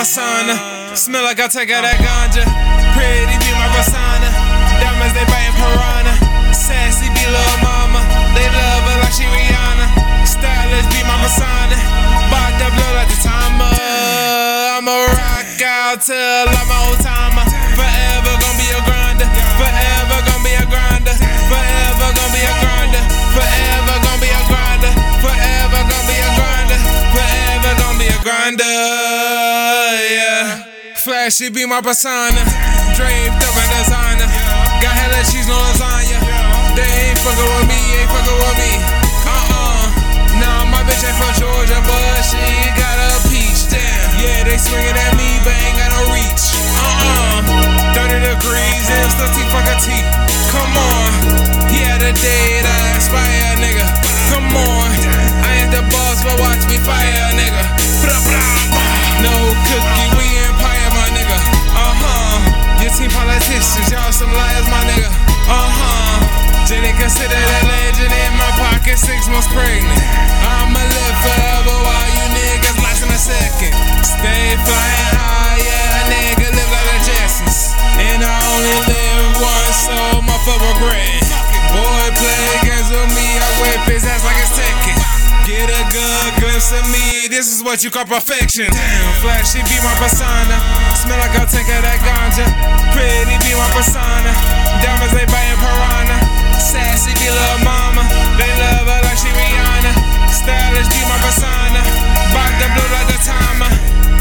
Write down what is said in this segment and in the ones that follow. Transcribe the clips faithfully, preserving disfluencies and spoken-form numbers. Masana. Smell like I take out that ganja. Pretty be my persona. Diamonds they biting piranha. Sassy be little mama. They love her like she Rihanna. Stylish be my persona. Bopped up low like the timer. I'ma rock out till I'm an old timer. Forever gon' be a grinder. Forever gon' be a grinder. Forever gon' be a grinder. Forever gon' be a grinder. Forever gon' be a grinder. Forever gon' be a grinder. Flashy be my persona, draped up in designer. Got hella cheese, no lasagna. They ain't fuckin' with me, ain't fuckin' with me. Uh-uh. Nah, my bitch ain't from Georgia, but she got a peach. Damn. Yeah, they swingin' at me, but ain't got no reach. Uh-uh. thirty degrees and still teeth fuckin' teeth. Come on. Yeah, the day that I inspire a nigga. Come on. I ain't the boss, but watch me fire a nigga. Blah, blah, blah. No cookie, we empire. Uh-huh, your team politicians, y'all some liars, my nigga. Uh-huh, Jenny consider that legend in my pocket, six months pregnant. I'ma live forever while you niggas lost in a second. Stay flying high, yeah, a nigga live like the Jetsons. And I only live once, so my fuck regret. Boy, play games with me, I whip his ass like it's Tekken. Get a good glimpse of me, this is what you call perfection. Damn, flashy be my persona. Smell like I'll take out that ganja. Pretty be my persona. Diamonds they biting piranha. Sassy be little mama. They love her like she Rihanna. Stylish be my persona. Bock the blue like the timer.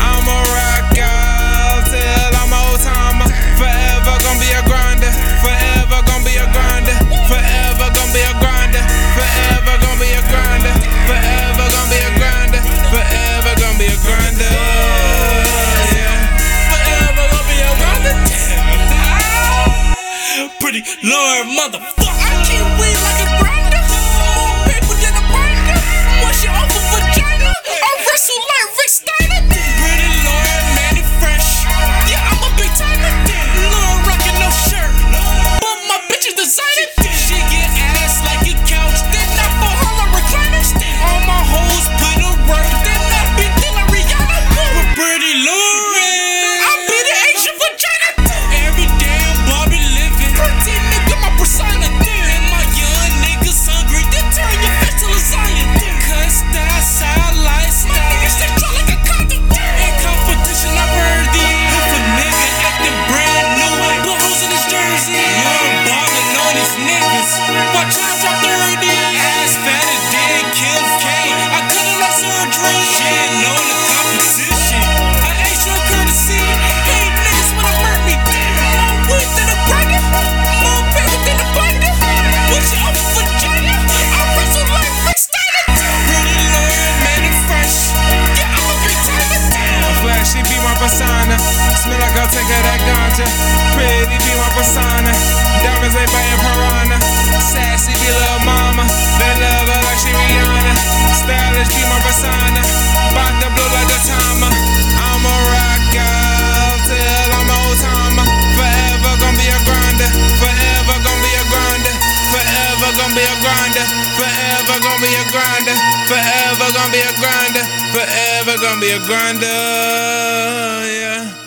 I'm a rock out till I'm an old timer. Forever gon' be a grinder. Forever gon' be a grinder. Forever gon' be a grinder. Forever gon' be a grinder. Forever gon' be a grinder. Forever gon' be a grinder. Forever gon' be a grinder. Pretty Lord, motherfucker. I can't wait like a grinder. More people than a burger. Once you open vagina, I wrestle like Rick Steiner. Pretty Lord, man, it fresh. Yeah, I'm a big timer. Lord, rockin' no shirt. But my bitch is designer. She get ass like a couch. Then I for her like recliners. All my hoes put a work. Then I be dealing Rihanna. With Pretty Lord. Smell like I'll take out that ganja. Pretty be my persona. Diamonds ain't biting piranha. Sassy be little mama. They love her like she Rihanna. Stylish be my persona. Bock the blue like the timer. I'm a rock out till I'm an old timer. Forever gon' be a grinder. Forever gon' be a grinder. Forever gon' be a grinder. Forever gon' be a grinder. Forever gon' be a grinder. Forever gon' be a grinder. Yeah.